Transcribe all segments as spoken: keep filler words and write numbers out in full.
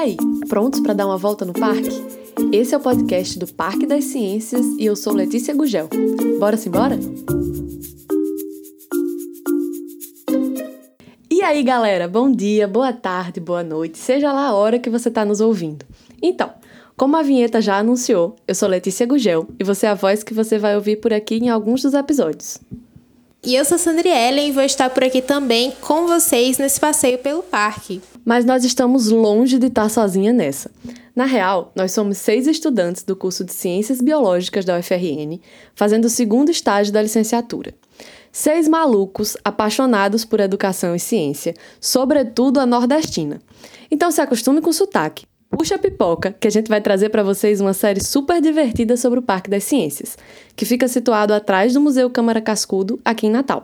aí, prontos para dar uma volta no parque? Esse é o podcast do Parque das Ciências e eu sou Letícia Gugel. Bora simbora? E aí, galera, bom dia, boa tarde, boa noite, seja lá a hora que você está nos ouvindo. Então, como a vinheta já anunciou, eu sou Letícia Gugel e você é a voz que você vai ouvir por aqui em alguns dos episódios. E eu sou Sandra Ellen e vou estar por aqui também com vocês nesse passeio pelo parque. Mas nós estamos longe de estar sozinha nessa. Na real, nós somos seis estudantes do curso de Ciências Biológicas da U F R N, fazendo o segundo estágio da licenciatura. Seis malucos apaixonados por educação e ciência, sobretudo a nordestina. Então se acostume com o sotaque. Puxa a pipoca, que a gente vai trazer para vocês uma série super divertida sobre o Parque das Ciências, que fica situado atrás do Museu Câmara Cascudo, aqui em Natal.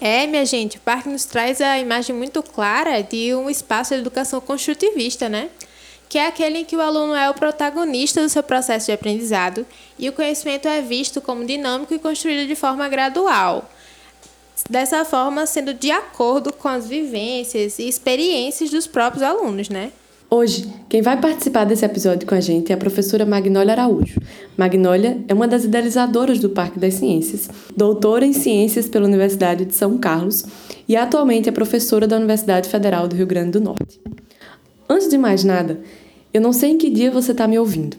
É, minha gente, o parque nos traz a imagem muito clara de um espaço de educação construtivista, né? Que é aquele em que o aluno é o protagonista do seu processo de aprendizado e o conhecimento é visto como dinâmico e construído de forma gradual. Dessa forma, sendo de acordo com as vivências e experiências dos próprios alunos, né? Hoje, quem vai participar desse episódio com a gente é a professora Magnólia Araújo. Magnólia é uma das idealizadoras do Parque das Ciências, doutora em Ciências pela Universidade de São Carlos e atualmente é professora da Universidade Federal do Rio Grande do Norte. Antes de mais nada, eu não sei em que dia você está me ouvindo,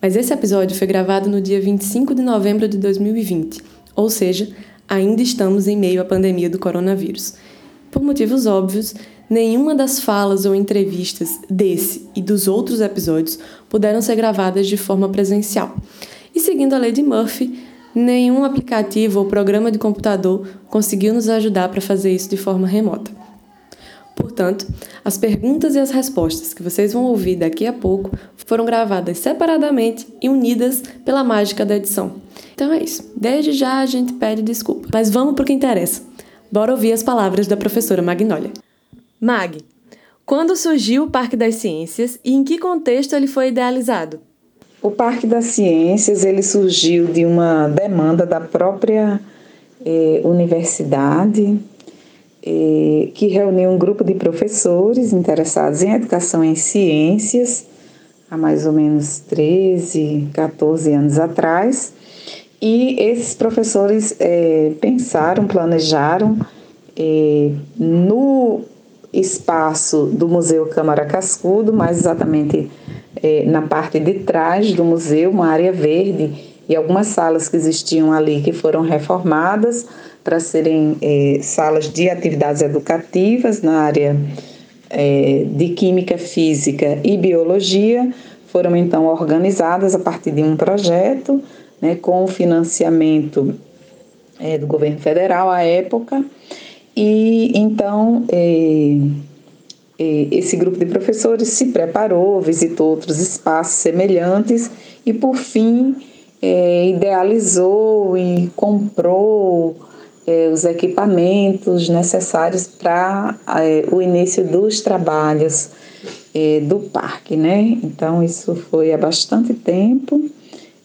mas esse episódio foi gravado no dia vinte e cinco de novembro de dois mil e vinte, ou seja, ainda estamos em meio à pandemia do coronavírus. Por motivos óbvios, nenhuma das falas ou entrevistas desse e dos outros episódios puderam ser gravadas de forma presencial. E seguindo a lei de Murphy, nenhum aplicativo ou programa de computador conseguiu nos ajudar para fazer isso de forma remota. Portanto, as perguntas e as respostas que vocês vão ouvir daqui a pouco foram gravadas separadamente e unidas pela mágica da edição. Então é isso, desde já a gente pede desculpa, mas vamos para o que interessa. Bora ouvir as palavras da professora Magnólia. Mag, quando surgiu o Parque das Ciências e em que contexto ele foi idealizado? O Parque das Ciências ele surgiu de uma demanda da própria eh, universidade, eh, que reuniu um grupo de professores interessados em educação em ciências, há mais ou menos treze, quatorze anos atrás. E esses professores é, pensaram, planejaram é, no espaço do Museu Câmara Cascudo, mais exatamente é, na parte de trás do museu, uma área verde e algumas salas que existiam ali que foram reformadas para serem é, salas de atividades educativas na área é, de Química, Física e Biologia, foram então organizadas a partir de um projeto, né, com o financiamento é, do governo federal à época. E então é, é, esse grupo de professores se preparou, visitou outros espaços semelhantes e por fim é, idealizou e comprou é, os equipamentos necessários para é, o início dos trabalhos é, do parque, né? Então isso foi há bastante tempo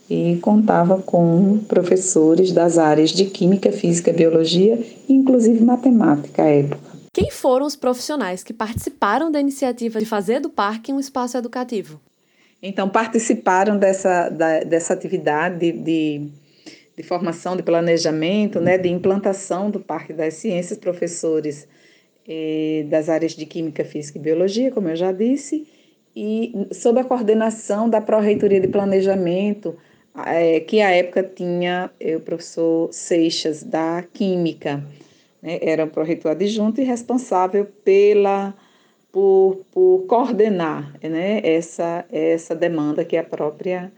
e contava com professores das áreas de Química, Física, Biologia e inclusive Matemática à época. Quem foram os profissionais que participaram da iniciativa de fazer do parque um espaço educativo? Então, participaram dessa, da, dessa atividade de, de, de formação, de planejamento, né, de implantação do Parque das Ciências, professores eh, das áreas de Química, Física e Biologia, como eu já disse, e sob a coordenação da Pró-Reitoria de Planejamento, que à época tinha o professor Seixas, da Química, né? Era o pró-reitor adjunto e responsável pela, por, por coordenar, né? essa, essa demanda que a própria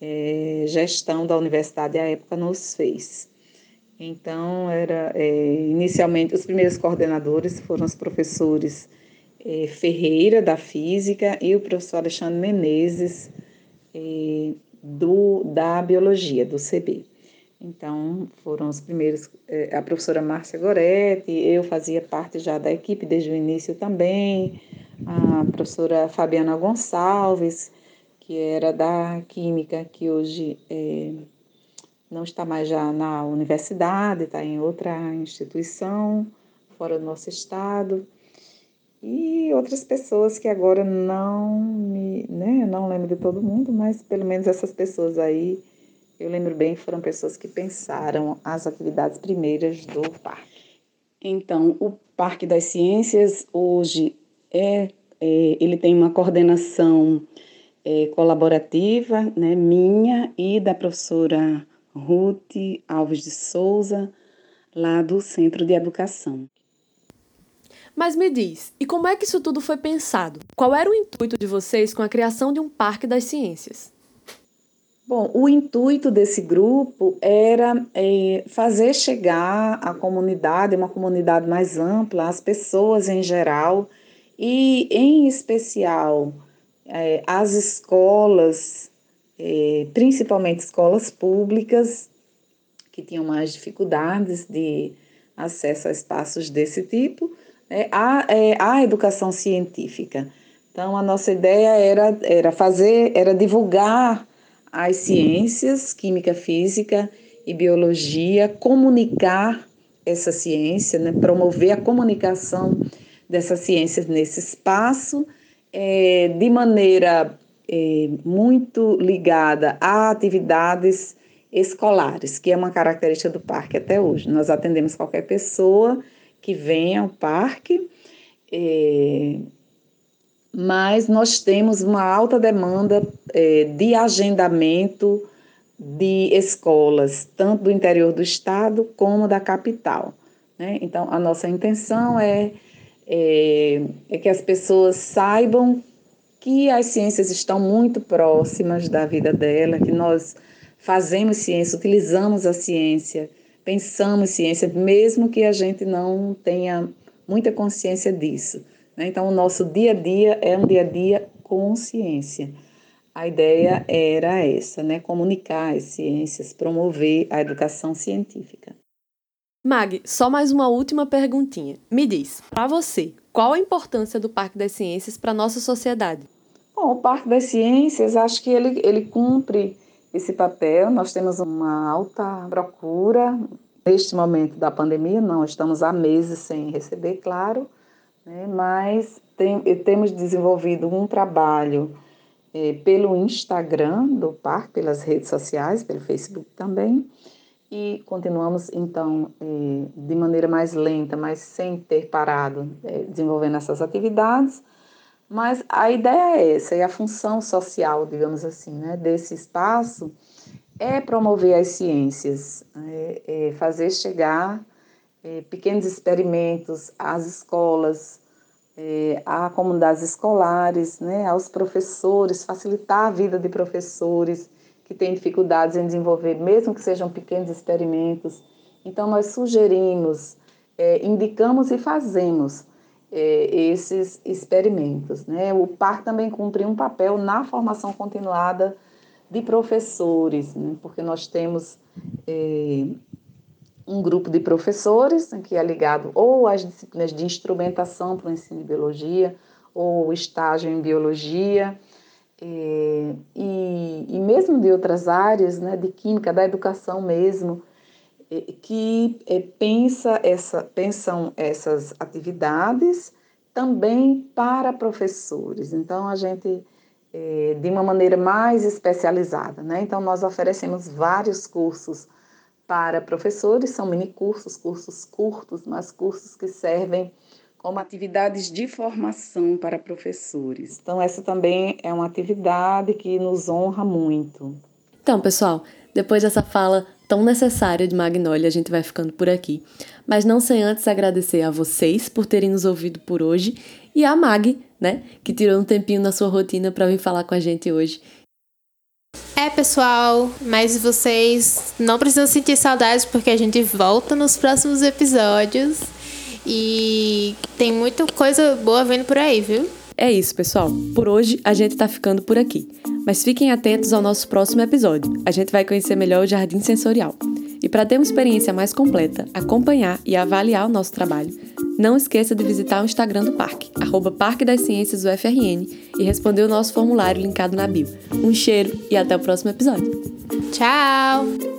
é, gestão da universidade à época nos fez. Então, era, é, inicialmente, os primeiros coordenadores foram os professores é, Ferreira, da Física, e o professor Alexandre Menezes, é, Do, da Biologia, do C B. Então, foram os primeiros, eh, a professora Márcia Goretti, eu fazia parte já da equipe desde o início também, a professora Fabiana Gonçalves, que era da Química, que hoje eh, não está mais já na universidade, está em outra instituição, fora do nosso estado, E outras pessoas que agora não me, né, não lembro de todo mundo, mas pelo menos essas pessoas aí, eu lembro bem, foram pessoas que pensaram as atividades primeiras do parque. Então, o Parque das Ciências hoje é, é ele tem uma coordenação é, colaborativa, né, minha e da professora Ruth Alves de Souza, lá do Centro de Educação. Mas me diz, e como é que isso tudo foi pensado? Qual era o intuito de vocês com a criação de um Parque das Ciências? Bom, o intuito desse grupo era é, fazer chegar à comunidade, uma comunidade mais ampla, às pessoas em geral, e em especial é, às escolas, é, principalmente escolas públicas, que tinham mais dificuldades de acesso a espaços desse tipo, É, a, é, a educação científica. Então, a nossa ideia era, era fazer, era divulgar as ciências, química, física e biologia, comunicar essa ciência, né, promover a comunicação dessas ciências nesse espaço, é, de maneira é, muito ligada a atividades escolares, que é uma característica do parque até hoje. Nós atendemos qualquer pessoa que venha ao parque, é, mas nós temos uma alta demanda é, de agendamento de escolas, tanto do interior do estado como da capital, né? Então, a nossa intenção é, é, é que as pessoas saibam que as ciências estão muito próximas da vida dela, que nós fazemos ciência, utilizamos a ciência, pensamos ciência, mesmo que a gente não tenha muita consciência disso, né? Então, o nosso dia a dia é um dia a dia com ciência. A ideia era essa, né? Comunicar as ciências, promover a educação científica. Mag, só mais uma última perguntinha. Me diz, para você, qual a importância do Parque das Ciências para a nossa sociedade? Bom, o Parque das Ciências, acho que ele, ele cumpre esse papel. Nós temos uma alta procura neste momento da pandemia, não estamos há meses sem receber, claro, né, mas tem, temos desenvolvido um trabalho eh, pelo Instagram do parque, pelas redes sociais, pelo Facebook também, e continuamos, então, eh, de maneira mais lenta, mas sem ter parado, eh, desenvolvendo essas atividades. Mas a ideia é essa, e a função social, digamos assim, né, desse espaço é promover as ciências, é, é fazer chegar é, pequenos experimentos às escolas, é, a comunidades escolares, né, aos professores, facilitar a vida de professores que têm dificuldades em desenvolver, mesmo que sejam pequenos experimentos. Então, nós sugerimos, é, indicamos e fazemos esses experimentos, né? O parque também cumpre um papel na formação continuada de professores, né? Porque nós temos é, um grupo de professores que é ligado ou às disciplinas de instrumentação para o ensino de biologia ou estágio em biologia é, e, e mesmo de outras áreas, né? De química, da educação mesmo, que pensa essa, pensam essas atividades também para professores. Então, a gente, é, de uma maneira mais especializada, né? Então, nós oferecemos vários cursos para professores, são minicursos, cursos curtos, mas cursos que servem como atividades de formação para professores. Então, essa também é uma atividade que nos honra muito. Então, pessoal, depois dessa fala tão necessária de Magnólia, a gente vai ficando por aqui. Mas não sem antes agradecer a vocês por terem nos ouvido por hoje e a Mag, né, que tirou um tempinho na sua rotina para vir falar com a gente hoje. É, pessoal, mas vocês não precisam sentir saudades porque a gente volta nos próximos episódios e tem muita coisa boa vindo por aí, viu? É isso, pessoal. Por hoje a gente tá ficando por aqui. Mas fiquem atentos ao nosso próximo episódio. A gente vai conhecer melhor o Jardim Sensorial. E para ter uma experiência mais completa, acompanhar e avaliar o nosso trabalho, não esqueça de visitar o Instagram do Parque, arroba parque das ciências U F R N, e responder o nosso formulário linkado na bio. Um cheiro e até o próximo episódio. Tchau!